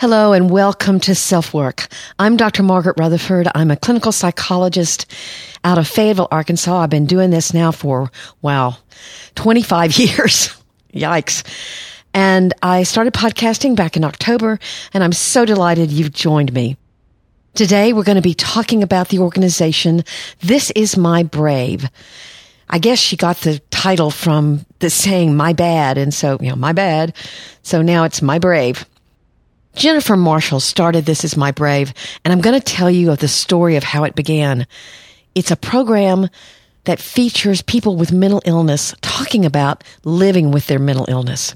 Hello and welcome to Self Work. I'm Dr. Margaret Rutherford. I'm a clinical psychologist out of Fayetteville, Arkansas. I've been doing this now for, 25 years. Yikes. And I started podcasting back in October, and I'm so delighted you've joined me. Today, we're going to be talking about the organization This Is My Brave. I guess she got the title from the saying, my bad. And so, my bad. So now it's My Brave. Jennifer Marshall started This Is My Brave, and I'm going to tell you of the story of how it began. It's a program that features people with mental illness talking about living with their mental illness.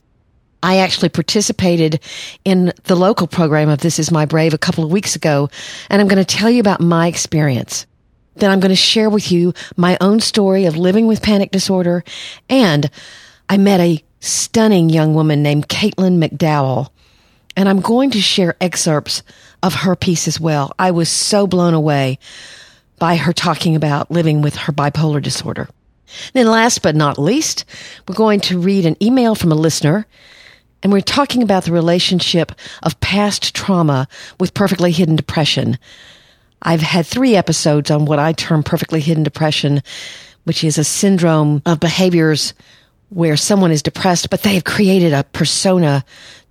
I actually participated in the local program of This Is My Brave a couple of weeks ago, and I'm going to tell you about my experience. Then I'm going to share with you my own story of living with panic disorder, and I met a stunning young woman named Caitlin McDowell. And I'm going to share excerpts of her piece as well. I was so blown away by her talking about living with her bipolar disorder. Then last but not least, we're going to read an email from a listener, and we're talking about the relationship of past trauma with perfectly hidden depression. I've had 3 episodes on what I term perfectly hidden depression, which is a syndrome of behaviors where someone is depressed, but they have created a persona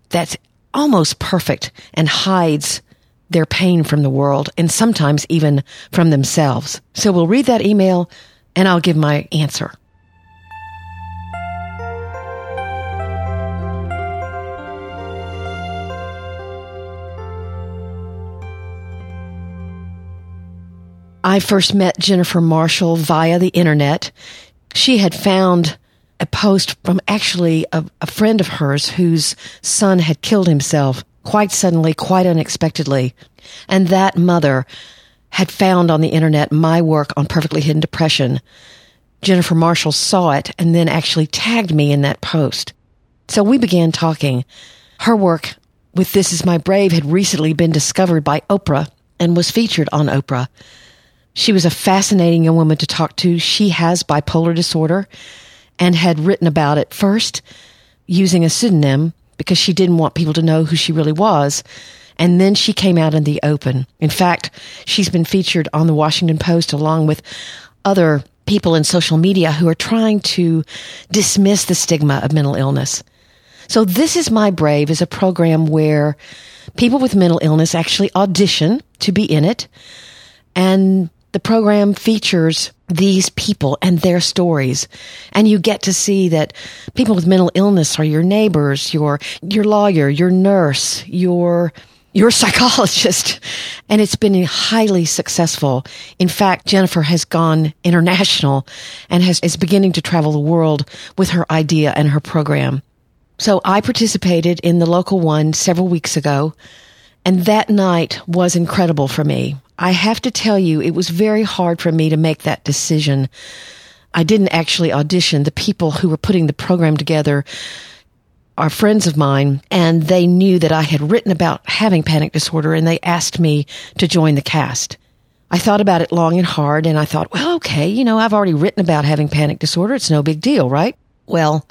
that's almost perfect and hides their pain from the world and sometimes even from themselves. So we'll read that email and I'll give my answer. I first met Jennifer Marshall via the internet. She had found a post from actually a friend of hers whose son had killed himself quite suddenly, quite unexpectedly. And that mother had found on the internet my work on perfectly hidden depression. Jennifer Marshall saw it and then actually tagged me in that post. So we began talking. Her work with This Is My Brave had recently been discovered by Oprah and was featured on Oprah. She was a fascinating young woman to talk to. She has bipolar disorder and had written about it first using a pseudonym because she didn't want people to know who she really was. And then she came out in the open. In fact, she's been featured on the Washington Post along with other people in social media who are trying to dismiss the stigma of mental illness. So This Is My Brave is a program where people with mental illness actually audition to be in it. And the program features these people and their stories. And you get to see that people with mental illness are your neighbors, your lawyer, your nurse, your psychologist. And it's been highly successful. In fact, Jennifer has gone international and is beginning to travel the world with her idea and her program. So I participated in the local one several weeks ago, and that night was incredible for me. I have to tell you, it was very hard for me to make that decision. I didn't actually audition. The people who were putting the program together are friends of mine, and they knew that I had written about having panic disorder, and they asked me to join the cast. I thought about it long and hard, and I thought, I've already written about having panic disorder. It's no big deal, right? Well,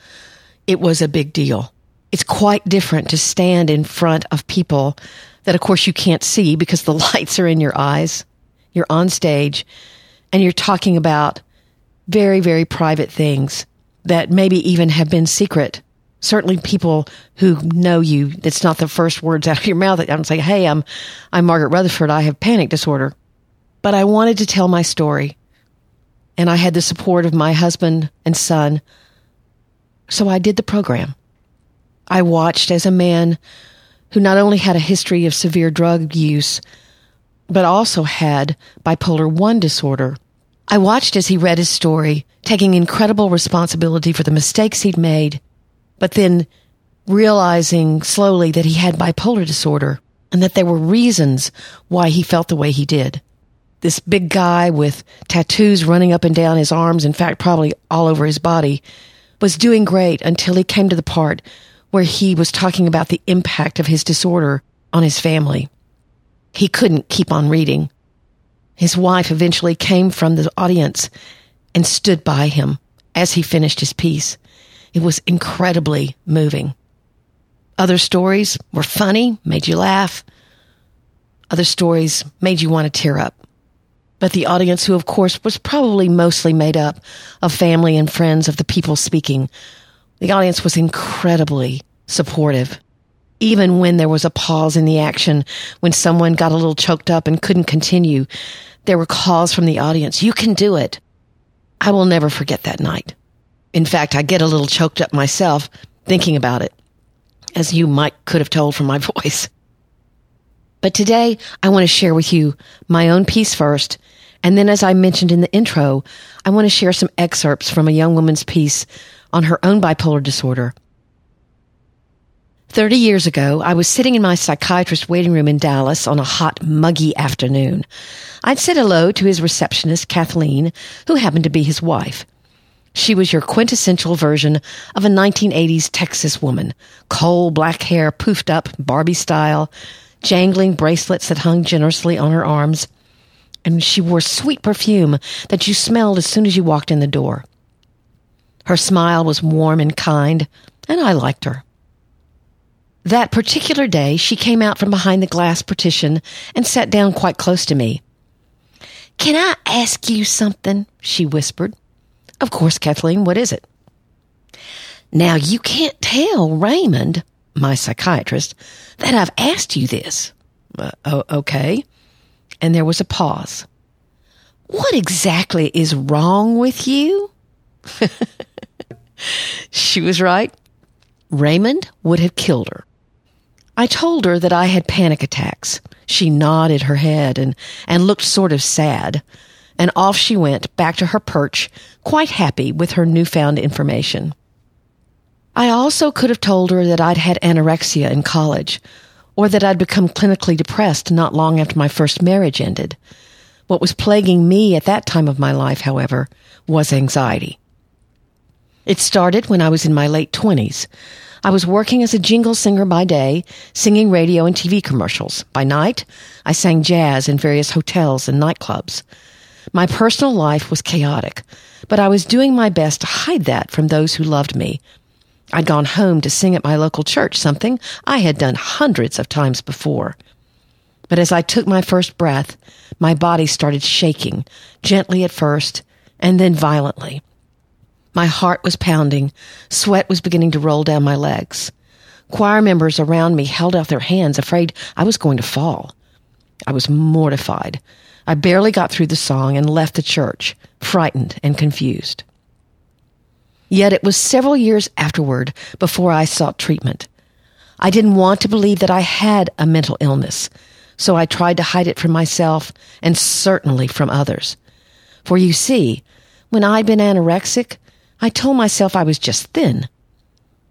it was a big deal. It's quite different to stand in front of people that, of course, you can't see because the lights are in your eyes. You're on stage and you're talking about very, very private things that maybe even have been secret. Certainly people who know you, it's not the first words out of your mouth. I don't say, hey, I'm Margaret Rutherford. I have panic disorder. But I wanted to tell my story. And I had the support of my husband and son. So I did the program. I watched as a man who not only had a history of severe drug use, but also had bipolar 1 disorder. I watched as he read his story, taking incredible responsibility for the mistakes he'd made, but then realizing slowly that he had bipolar disorder and that there were reasons why he felt the way he did. This big guy with tattoos running up and down his arms, in fact, probably all over his body, was doing great until he came to the part where he was talking about the impact of his disorder on his family. He couldn't keep on reading. His wife eventually came from the audience and stood by him as he finished his piece. It was incredibly moving. Other stories were funny, made you laugh. Other stories made you want to tear up. But the audience, who of course was probably mostly made up of family and friends of the people speaking, the audience was incredibly supportive. Even when there was a pause in the action, when someone got a little choked up and couldn't continue, there were calls from the audience, "You can do it." I will never forget that night. In fact, I get a little choked up myself thinking about it, as you might could have told from my voice. But today, I want to share with you my own piece first, and then, as I mentioned in the intro, I want to share some excerpts from a young woman's piece on her own bipolar disorder. 30 years ago, I was sitting in my psychiatrist's waiting room in Dallas on a hot, muggy afternoon. I'd said hello to his receptionist, Kathleen, who happened to be his wife. She was your quintessential version of a 1980s Texas woman. Coal black hair poofed up Barbie style, jangling bracelets that hung generously on her arms, and she wore sweet perfume that you smelled as soon as you walked in the door. Her smile was warm and kind, and I liked her. That particular day, she came out from behind the glass partition and sat down quite close to me. "Can I ask you something?" she whispered. "Of course, Kathleen, what is it?" "Now, you can't tell Raymond, my psychiatrist, that I've asked you this." Okay. And there was a pause. "What exactly is wrong with you?" She was right. Raymond would have killed her. I told her that I had panic attacks. She nodded her head and looked sort of sad. And off she went, back to her perch, quite happy with her newfound information. I also could have told her that I'd had anorexia in college, or that I'd become clinically depressed not long after my first marriage ended. What was plaguing me at that time of my life, however, was anxiety. It started when I was in my late 20s. I was working as a jingle singer by day, singing radio and TV commercials. By night, I sang jazz in various hotels and nightclubs. My personal life was chaotic, but I was doing my best to hide that from those who loved me. I'd gone home to sing at my local church, something I had done hundreds of times before. But as I took my first breath, my body started shaking, gently at first, and then violently. My heart was pounding, sweat was beginning to roll down my legs. Choir members around me held out their hands, afraid I was going to fall. I was mortified. I barely got through the song and left the church, frightened and confused. Yet it was several years afterward before I sought treatment. I didn't want to believe that I had a mental illness, so I tried to hide it from myself and certainly from others. For you see, when I'd been anorexic, I told myself I was just thin.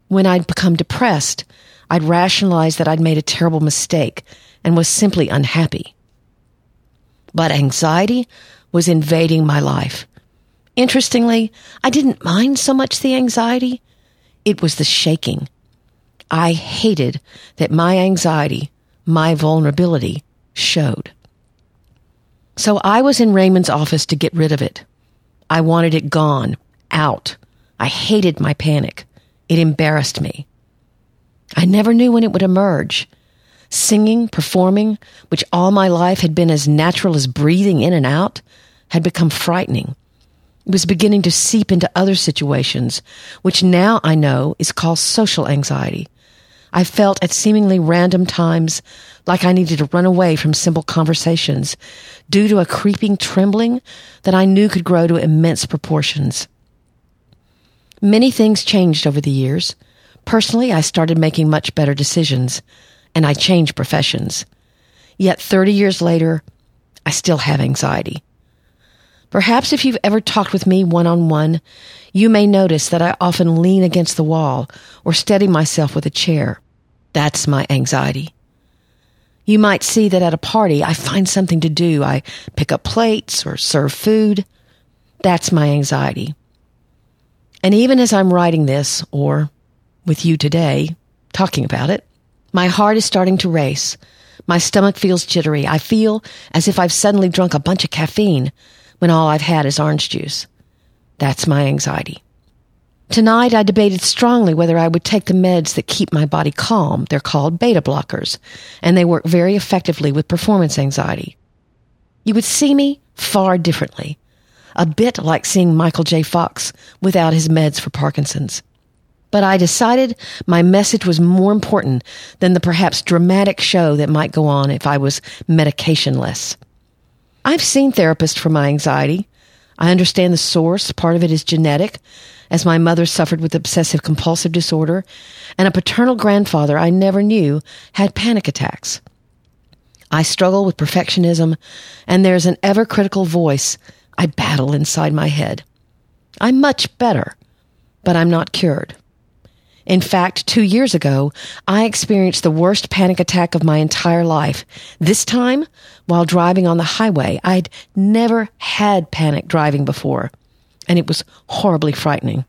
When I'd become depressed, I'd rationalize that I'd made a terrible mistake and was simply unhappy. But anxiety was invading my life. Interestingly, I didn't mind so much the anxiety. It was the shaking. I hated that my anxiety, my vulnerability, showed. So I was in Raymond's office to get rid of it. I wanted it gone, out. I hated my panic. It embarrassed me. I never knew when it would emerge. Singing, performing, which all my life had been as natural as breathing in and out, had become frightening. Was beginning to seep into other situations, which now I know is called social anxiety. I felt at seemingly random times like I needed to run away from simple conversations due to a creeping trembling that I knew could grow to immense proportions. Many things changed over the years. Personally, I started making much better decisions, and I changed professions. Yet 30 years later, I still have anxiety. Perhaps if you've ever talked with me one-on-one, you may notice that I often lean against the wall or steady myself with a chair. That's my anxiety. You might see that at a party, I find something to do. I pick up plates or serve food. That's my anxiety. And even as I'm writing this, or with you today, talking about it, my heart is starting to race. My stomach feels jittery. I feel as if I've suddenly drunk a bunch of caffeine when all I've had is orange juice. That's my anxiety. Tonight, I debated strongly whether I would take the meds that keep my body calm. They're called beta blockers, and they work very effectively with performance anxiety. You would see me far differently, a bit like seeing Michael J. Fox without his meds for Parkinson's. But I decided my message was more important than the perhaps dramatic show that might go on if I was medication-less. I've seen therapists for my anxiety. I understand the source. Part of it is genetic, as my mother suffered with obsessive-compulsive disorder, and a paternal grandfather I never knew had panic attacks. I struggle with perfectionism, and there's an ever-critical voice I battle inside my head. I'm much better, but I'm not cured. In fact, 2 years ago, I experienced the worst panic attack of my entire life. This time, while driving on the highway. I'd never had panic driving before, and it was horribly frightening.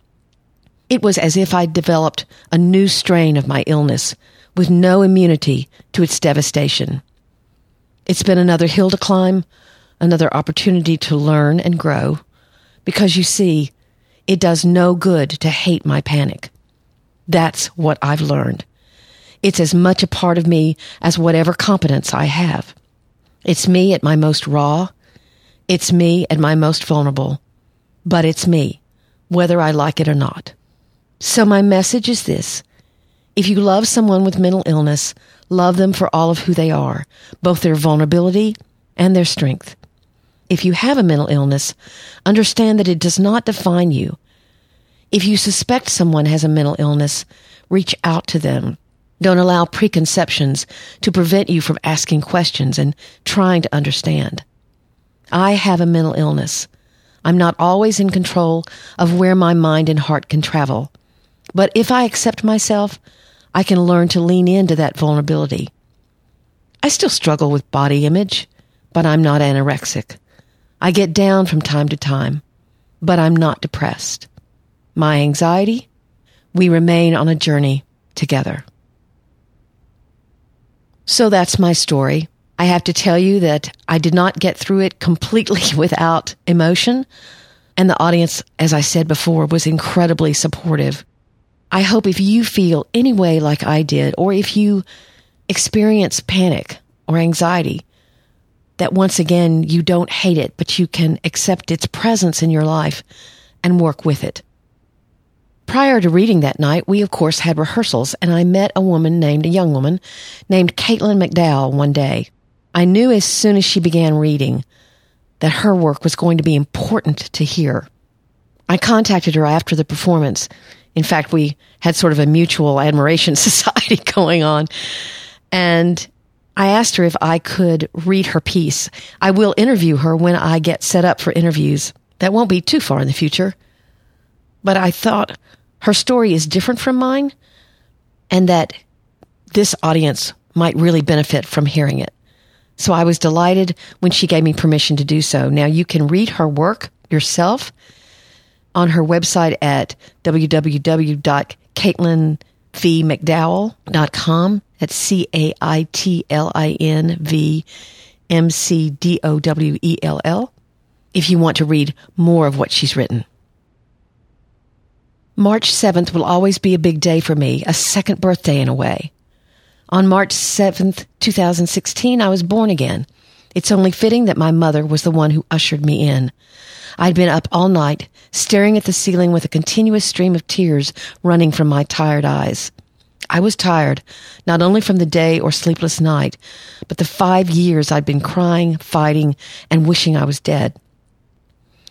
It was as if I'd developed a new strain of my illness with no immunity to its devastation. It's been another hill to climb, another opportunity to learn and grow, because you see, it does no good to hate my panic. That's what I've learned. It's as much a part of me as whatever competence I have. It's me at my most raw. It's me at my most vulnerable. But it's me, whether I like it or not. So my message is this. If you love someone with mental illness, love them for all of who they are, both their vulnerability and their strength. If you have a mental illness, understand that it does not define you. If you suspect someone has a mental illness, reach out to them. Don't allow preconceptions to prevent you from asking questions and trying to understand. I have a mental illness. I'm not always in control of where my mind and heart can travel. But if I accept myself, I can learn to lean into that vulnerability. I still struggle with body image, but I'm not anorexic. I get down from time to time, but I'm not depressed. My anxiety, we remain on a journey together. So that's my story. I have to tell you that I did not get through it completely without emotion, and the audience, as I said before, was incredibly supportive. I hope if you feel any way like I did, or if you experience panic or anxiety, that once again, you don't hate it, but you can accept its presence in your life and work with it. Prior to reading that night, we, of course, had rehearsals, and I met a young woman named Caitlin McDowell one day. I knew as soon as she began reading that her work was going to be important to hear. I contacted her after the performance. In fact, we had sort of a mutual admiration society going on, and I asked her if I could read her piece. I will interview her when I get set up for interviews. That won't be too far in the future, but I thought her story is different from mine, and that this audience might really benefit from hearing it. So I was delighted when she gave me permission to do so. Now you can read her work yourself on her website at www.caitlinvmcdowell.com. That's CAITLINVMCDOWELL. If you want to read more of what she's written. March 7th will always be a big day for me, a second birthday in a way. On March 7th, 2016, I was born again. It's only fitting that my mother was the one who ushered me in. I'd been up all night, staring at the ceiling with a continuous stream of tears running from my tired eyes. I was tired, not only from the day or sleepless night, but the 5 years I'd been crying, fighting, and wishing I was dead.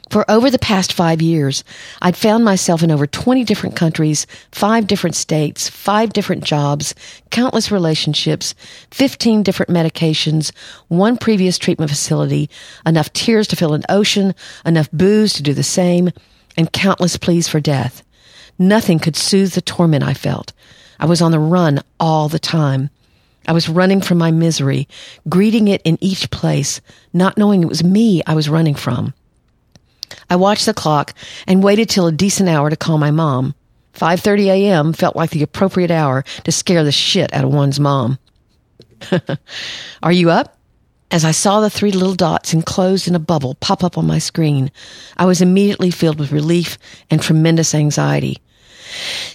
For over the past 5 years, I'd found myself in over 20 different countries, 5 different states, 5 different jobs, countless relationships, 15 different medications, 1 previous treatment facility, enough tears to fill an ocean, enough booze to do the same, and countless pleas for death. Nothing could soothe the torment I felt. I was on the run all the time. I was running from my misery, greeting it in each place, not knowing it was me I was running from. I watched the clock and waited till a decent hour to call my mom. 5:30 a.m. felt like the appropriate hour to scare the shit out of one's mom. Are you up? As I saw the three little dots enclosed in a bubble pop up on my screen, I was immediately filled with relief and tremendous anxiety.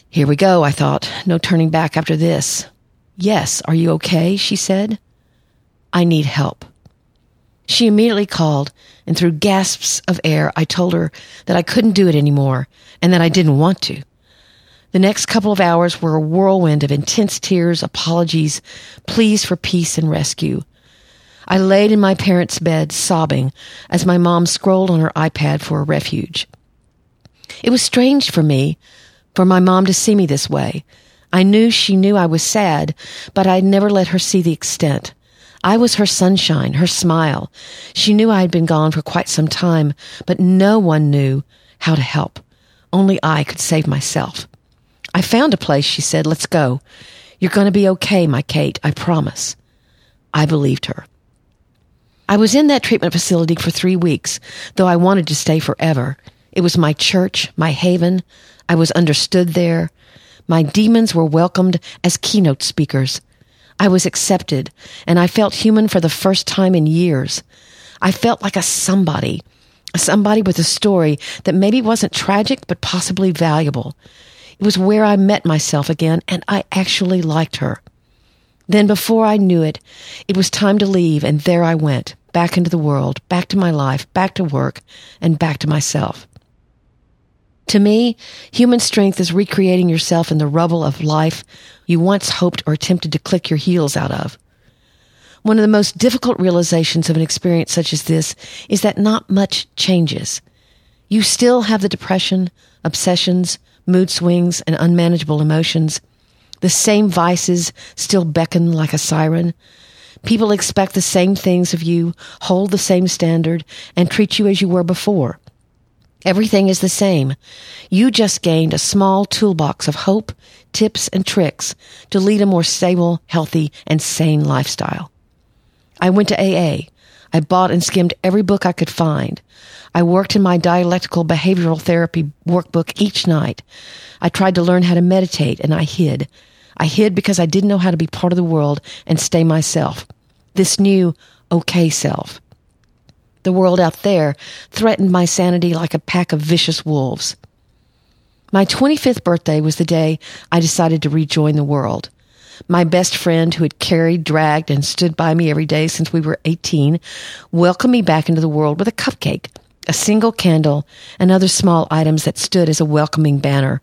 Here we go, I thought. No turning back after this. Yes, are you okay? She said. I need help. She immediately called, and through gasps of air, I told her that I couldn't do it anymore and that I didn't want to. The next couple of hours were a whirlwind of intense tears, apologies, pleas for peace and rescue. I laid in my parents' bed, sobbing, as my mom scrolled on her iPad for a refuge. It was strange for me, for my mom to see me this way. I knew she knew I was sad, but I never let her see the extent. I was her sunshine, her smile. She knew I had been gone for quite some time, but no one knew how to help. Only I could save myself. I found a place, she said. Let's go. You're going to be okay, my Kate. I promise. I believed her. I was in that treatment facility for 3 weeks, though I wanted to stay forever. It was my church, my haven. I was understood there. My demons were welcomed as keynote speakers. I was accepted, and I felt human for the first time in years. I felt like a somebody with a story that maybe wasn't tragic, but possibly valuable. It was where I met myself again, and I actually liked her. Then before I knew it, it was time to leave, and there I went, back into the world, back to my life, back to work, and back to myself. To me, human strength is recreating yourself in the rubble of life you once hoped or attempted to click your heels out of. One of the most difficult realizations of an experience such as this is that not much changes. You still have the depression, obsessions, mood swings, and unmanageable emotions. The same vices still beckon like a siren. People expect the same things of you, hold the same standard, and treat you as you were before. Everything is the same. You just gained a small toolbox of hope, tips, and tricks to lead a more stable, healthy, and sane lifestyle. I went to AA. I bought and skimmed every book I could find. I worked in my dialectical behavioral therapy workbook each night. I tried to learn how to meditate, and I hid. I hid because I didn't know how to be part of the world and stay myself. This new, okay self. The world out there threatened my sanity like a pack of vicious wolves. My 25th birthday was the day I decided to rejoin the world. My best friend, who had carried, dragged, and stood by me every day since we were 18, welcomed me back into the world with a cupcake, a single candle, and other small items that stood as a welcoming banner.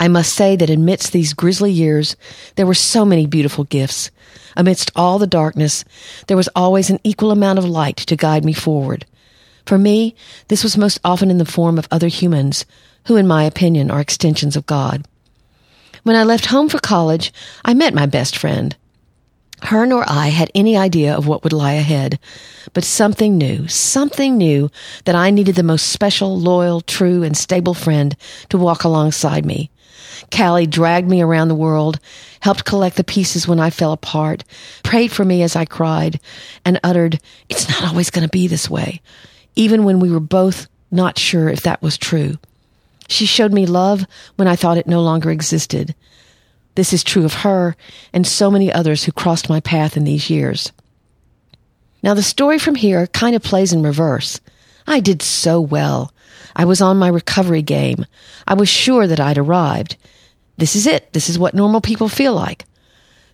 I must say that amidst these grisly years, there were so many beautiful gifts. Amidst all the darkness, there was always an equal amount of light to guide me forward. For me, this was most often in the form of other humans, who, in my opinion, are extensions of God. When I left home for college, I met my best friend. Her nor I had any idea of what would lie ahead, but something knew that I needed the most special, loyal, true, and stable friend to walk alongside me. Callie dragged me around the world, helped collect the pieces when I fell apart, prayed for me as I cried, and uttered, "It's not always going to be this way," even when we were both not sure if that was true. She showed me love when I thought it no longer existed. This is true of her and so many others who crossed my path in these years. Now the story from here kind of plays in reverse. I did so well. I was on my recovery game. I was sure that I'd arrived. This is it. This is what normal people feel like.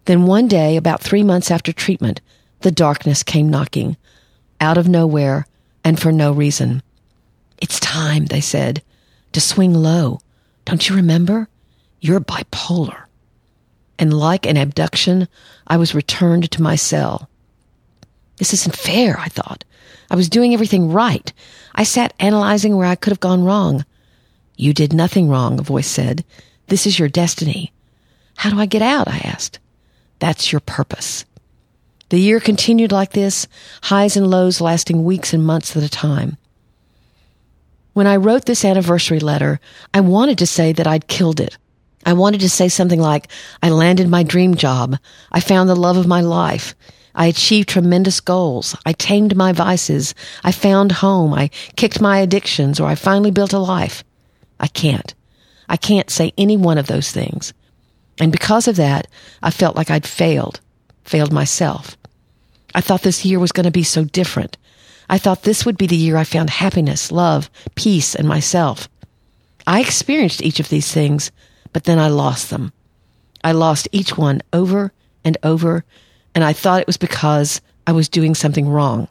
Then one day, about 3 months after treatment, the darkness came knocking, out of nowhere and for no reason. "It's time," they said, "to swing low. Don't you remember? You're bipolar." And like an abduction, I was returned to my cell. This isn't fair, I thought. I was doing everything right. I sat analyzing where I could have gone wrong. "You did nothing wrong," a voice said. "This is your destiny." "How do I get out?" I asked. "That's your purpose." The year continued like this, highs and lows lasting weeks and months at a time. When I wrote this anniversary letter, I wanted to say that I'd killed it. I wanted to say something like, "I landed my dream job. I found the love of my life. I achieved tremendous goals. I tamed my vices. I found home. I kicked my addictions, or I finally built a life. I can't. I can't say any one of those things. And because of that, I felt like I'd failed myself. I thought this year was going to be so different. I thought this would be the year I found happiness, love, peace, and myself. I experienced each of these things, but then I lost them. I lost each one over and over, and I thought it was because I was doing something wrong.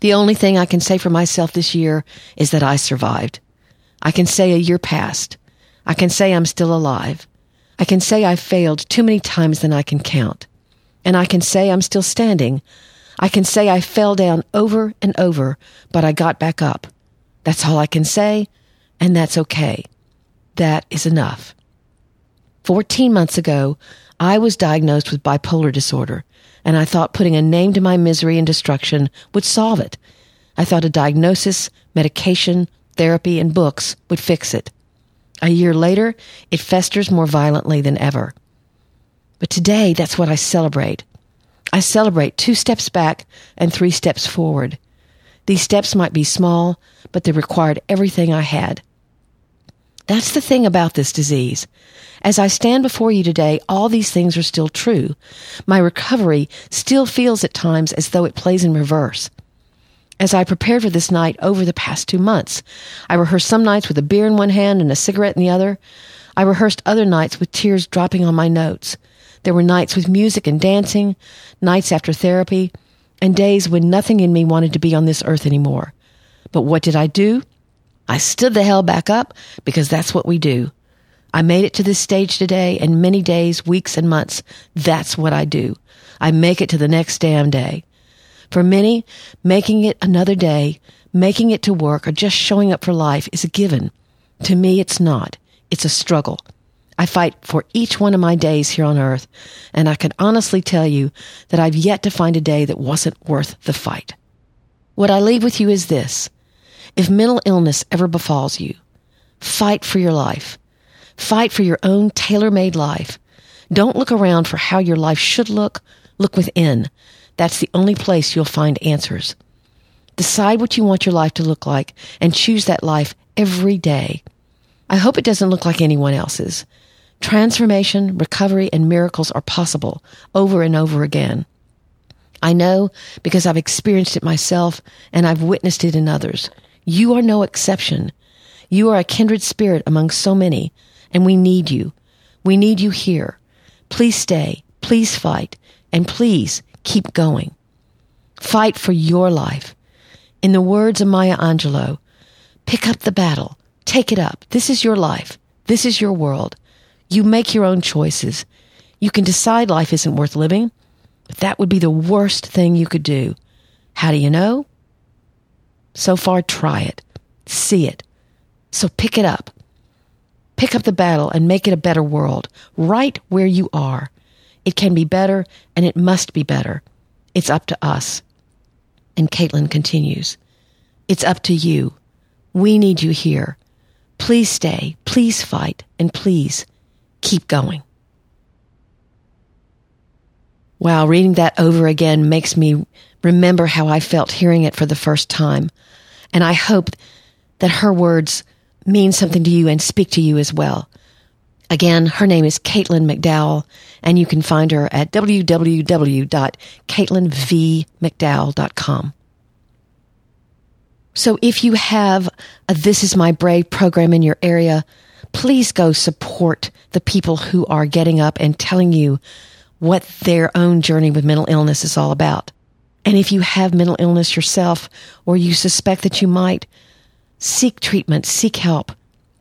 The only thing I can say for myself this year is that I survived. I can say a year passed. I can say I'm still alive. I can say I failed too many times than I can count. And I can say I'm still standing. I can say I fell down over and over, but I got back up. That's all I can say, and that's okay. That is enough. 14 months ago, I was diagnosed with bipolar disorder, and I thought putting a name to my misery and destruction would solve it. I thought a diagnosis, medication, therapy, and books would fix it. A year later, it festers more violently than ever. But today, that's what I celebrate. I celebrate 2 steps back and 3 steps forward. These steps might be small, but they required everything I had. That's the thing about this disease. As I stand before you today, all these things are still true. My recovery still feels at times as though it plays in reverse. As I prepared for this night over the past 2 months, I rehearsed some nights with a beer in one hand and a cigarette in the other. I rehearsed other nights with tears dropping on my notes. There were nights with music and dancing, nights after therapy, and days when nothing in me wanted to be on this earth anymore. But what did I do? I stood the hell back up, because that's what we do. I made it to this stage today, and many days, weeks, and months, that's what I do. I make it to the next damn day. For many, making it another day, making it to work, or just showing up for life is a given. To me, it's not. It's a struggle. I fight for each one of my days here on earth, and I can honestly tell you that I've yet to find a day that wasn't worth the fight. What I leave with you is this. If mental illness ever befalls you, fight for your life. Fight for your own tailor-made life. Don't look around for how your life should look. Look within. That's the only place you'll find answers. Decide what you want your life to look like and choose that life every day. I hope it doesn't look like anyone else's. Transformation, recovery, and miracles are possible over and over again. I know because I've experienced it myself and I've witnessed it in others. You are no exception. You are a kindred spirit among so many, and we need you. We need you here. Please stay, please fight, and please keep going. Fight for your life. In the words of Maya Angelou, pick up the battle. Take it up. This is your life. This is your world. You make your own choices. You can decide life isn't worth living, but that would be the worst thing you could do. How do you know? So far, try it. See it. So pick it up. Pick up the battle and make it a better world, right where you are. It can be better, and it must be better. It's up to us. And Caitlin continues, it's up to you. We need you here. Please stay, please fight, and please keep going. Wow, reading that over again makes me remember how I felt hearing it for the first time. And I hope that her words mean something to you and speak to you as well. Again, her name is Caitlin McDowell, and you can find her at www.caitlinvmcdowell.com. So if you have a This Is My Brave program in your area, please go support the people who are getting up and telling you what their own journey with mental illness is all about. And if you have mental illness yourself, or you suspect that you might, seek treatment, seek help.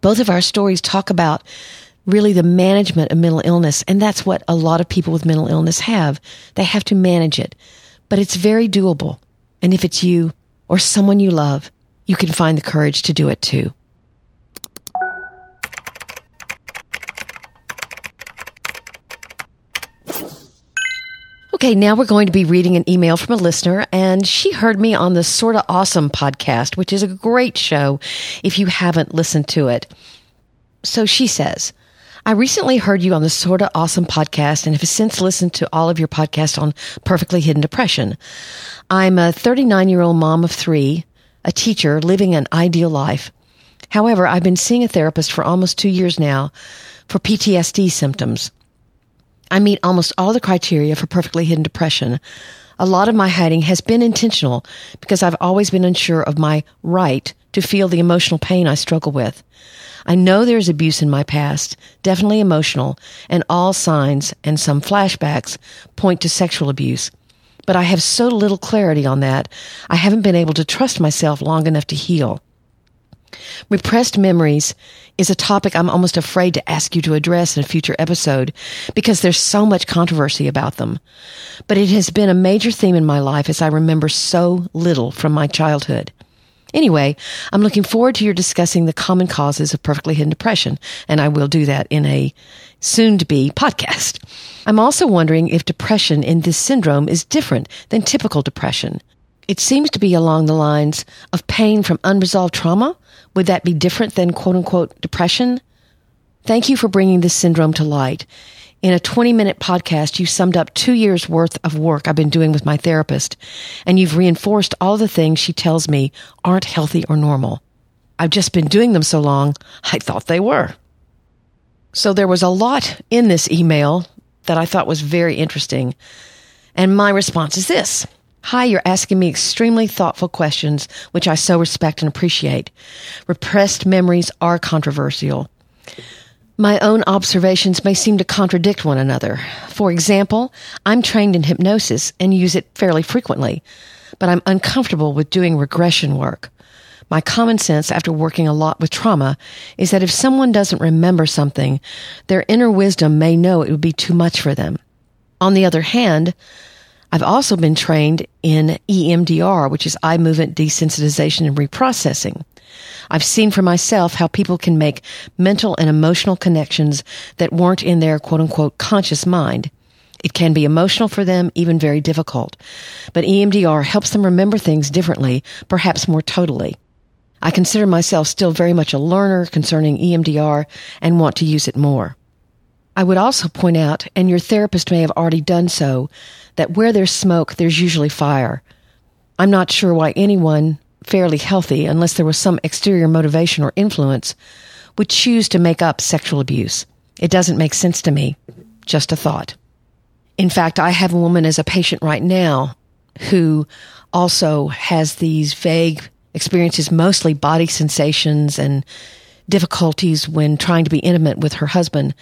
Both of our stories talk about really the management of mental illness, and that's what a lot of people with mental illness have. They have to manage it, but it's very doable. And if it's you or someone you love, you can find the courage to do it too. Okay, now we're going to be reading an email from a listener, and she heard me on the Sorta Awesome podcast, which is a great show if you haven't listened to it. So she says, I recently heard you on the Sorta Awesome podcast and have since listened to all of your podcasts on perfectly hidden depression. I'm a 39-year-old mom of three, a teacher living an ideal life. However, I've been seeing a therapist for almost 2 years now for PTSD symptoms. I meet almost all the criteria for perfectly hidden depression. A lot of my hiding has been intentional because I've always been unsure of my right to feel the emotional pain I struggle with. I know there's abuse in my past, definitely emotional, and all signs and some flashbacks point to sexual abuse. But I have so little clarity on that, I haven't been able to trust myself long enough to heal. Repressed memories is a topic I'm almost afraid to ask you to address in a future episode because there's so much controversy about them. But it has been a major theme in my life as I remember so little from my childhood. Anyway, I'm looking forward to your discussing the common causes of perfectly hidden depression, and I will do that in a soon-to-be podcast. I'm also wondering if depression in this syndrome is different than typical depression. It seems to be along the lines of pain from unresolved trauma. Would that be different than quote-unquote depression? Thank you for bringing this syndrome to light. In a 20-minute podcast, you summed up 2 years' worth of work I've been doing with my therapist, and you've reinforced all the things she tells me aren't healthy or normal. I've just been doing them so long, I thought they were. So there was a lot in this email that I thought was very interesting, and my response is this. Hi, you're asking me extremely thoughtful questions, which I so respect and appreciate. Repressed memories are controversial. My own observations may seem to contradict one another. For example, I'm trained in hypnosis and use it fairly frequently, but I'm uncomfortable with doing regression work. My common sense after working a lot with trauma is that if someone doesn't remember something, their inner wisdom may know it would be too much for them. On the other hand, I've also been trained in EMDR, which is eye movement desensitization and reprocessing. I've seen for myself how people can make mental and emotional connections that weren't in their quote-unquote conscious mind. It can be emotional for them, even very difficult. But EMDR helps them remember things differently, perhaps more totally. I consider myself still very much a learner concerning EMDR and want to use it more. I would also point out, and your therapist may have already done so, that where there's smoke, there's usually fire. I'm not sure why anyone fairly healthy, unless there was some exterior motivation or influence, would choose to make up sexual abuse. It doesn't make sense to me. Just a thought. In fact, I have a woman as a patient right now who also has these vague experiences, mostly body sensations and difficulties when trying to be intimate with her husband,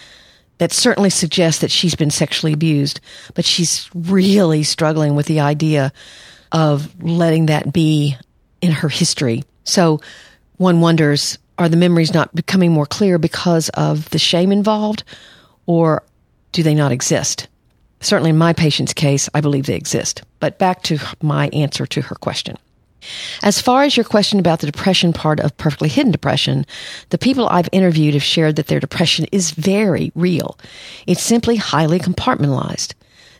that certainly suggests that she's been sexually abused, but she's really struggling with the idea of letting that be in her history. So one wonders, are the memories not becoming more clear because of the shame involved, or do they not exist? Certainly in my patient's case, I believe they exist. But back to my answer to her question. As far as your question about the depression part of perfectly hidden depression, the people I've interviewed have shared that their depression is very real. It's simply highly compartmentalized.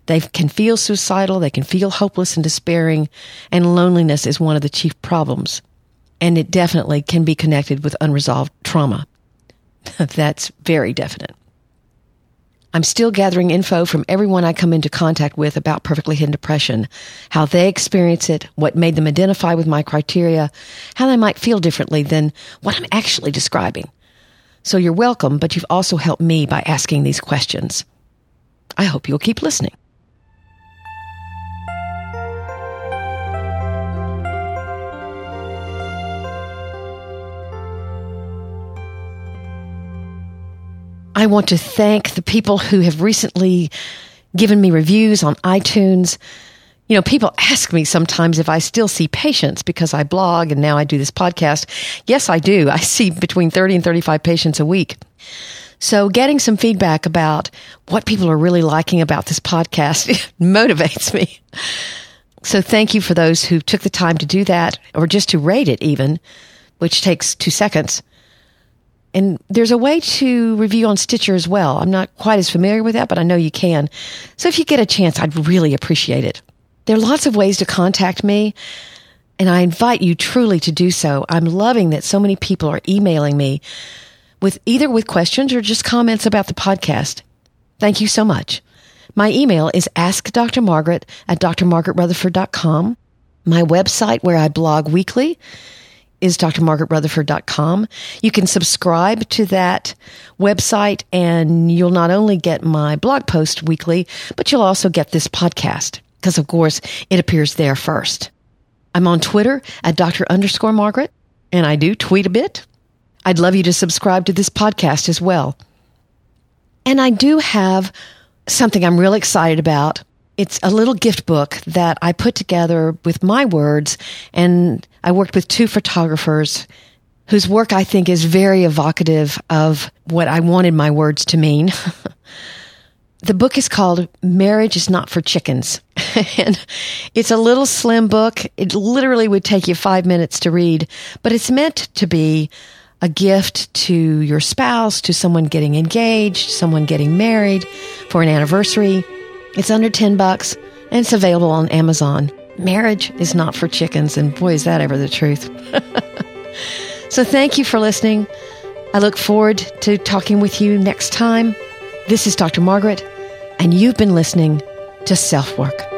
They can feel suicidal, they can feel hopeless and despairing, and loneliness is one of the chief problems. And it definitely can be connected with unresolved trauma. That's very definite. I'm still gathering info from everyone I come into contact with about perfectly hidden depression, how they experience it, what made them identify with my criteria, how they might feel differently than what I'm actually describing. So you're welcome, but you've also helped me by asking these questions. I hope you'll keep listening. I want to thank the people who have recently given me reviews on iTunes. You know, people ask me sometimes if I still see patients because I blog and now I do this podcast. Yes, I do. I see between 30 and 35 patients a week. So getting some feedback about what people are really liking about this podcast motivates me. So thank you for those who took the time to do that or just to rate it even, which takes 2 seconds. And there's a way to review on Stitcher as well. I'm not quite as familiar with that, but I know you can. So if you get a chance, I'd really appreciate it. There are lots of ways to contact me, and I invite you truly to do so. I'm loving that so many people are emailing me with questions or just comments about the podcast. Thank you so much. My email is AskDrMargaret at DrMargaretRutherford.com. My website, where I blog weekly, is DrMargaretRutherford.com. You can subscribe to that website, and you'll not only get my blog post weekly, but you'll also get this podcast, because, of course, it appears there first. I'm on Twitter at Dr_Margaret, and I do tweet a bit. I'd love you to subscribe to this podcast as well. And I do have something I'm really excited about. It's a little gift book that I put together with my words, and I worked with two photographers whose work I think is very evocative of what I wanted my words to mean. The book is called Marriage is Not for Chickens, and it's a little slim book. It literally would take you 5 minutes to read, but it's meant to be a gift to your spouse, to someone getting engaged, someone getting married, for an anniversary. It's under $10, and it's available on Amazon. Marriage is not for chickens, and boy, is that ever the truth. So thank you for listening. I look forward to talking with you next time. This is Dr. Margaret, and you've been listening to Self Work.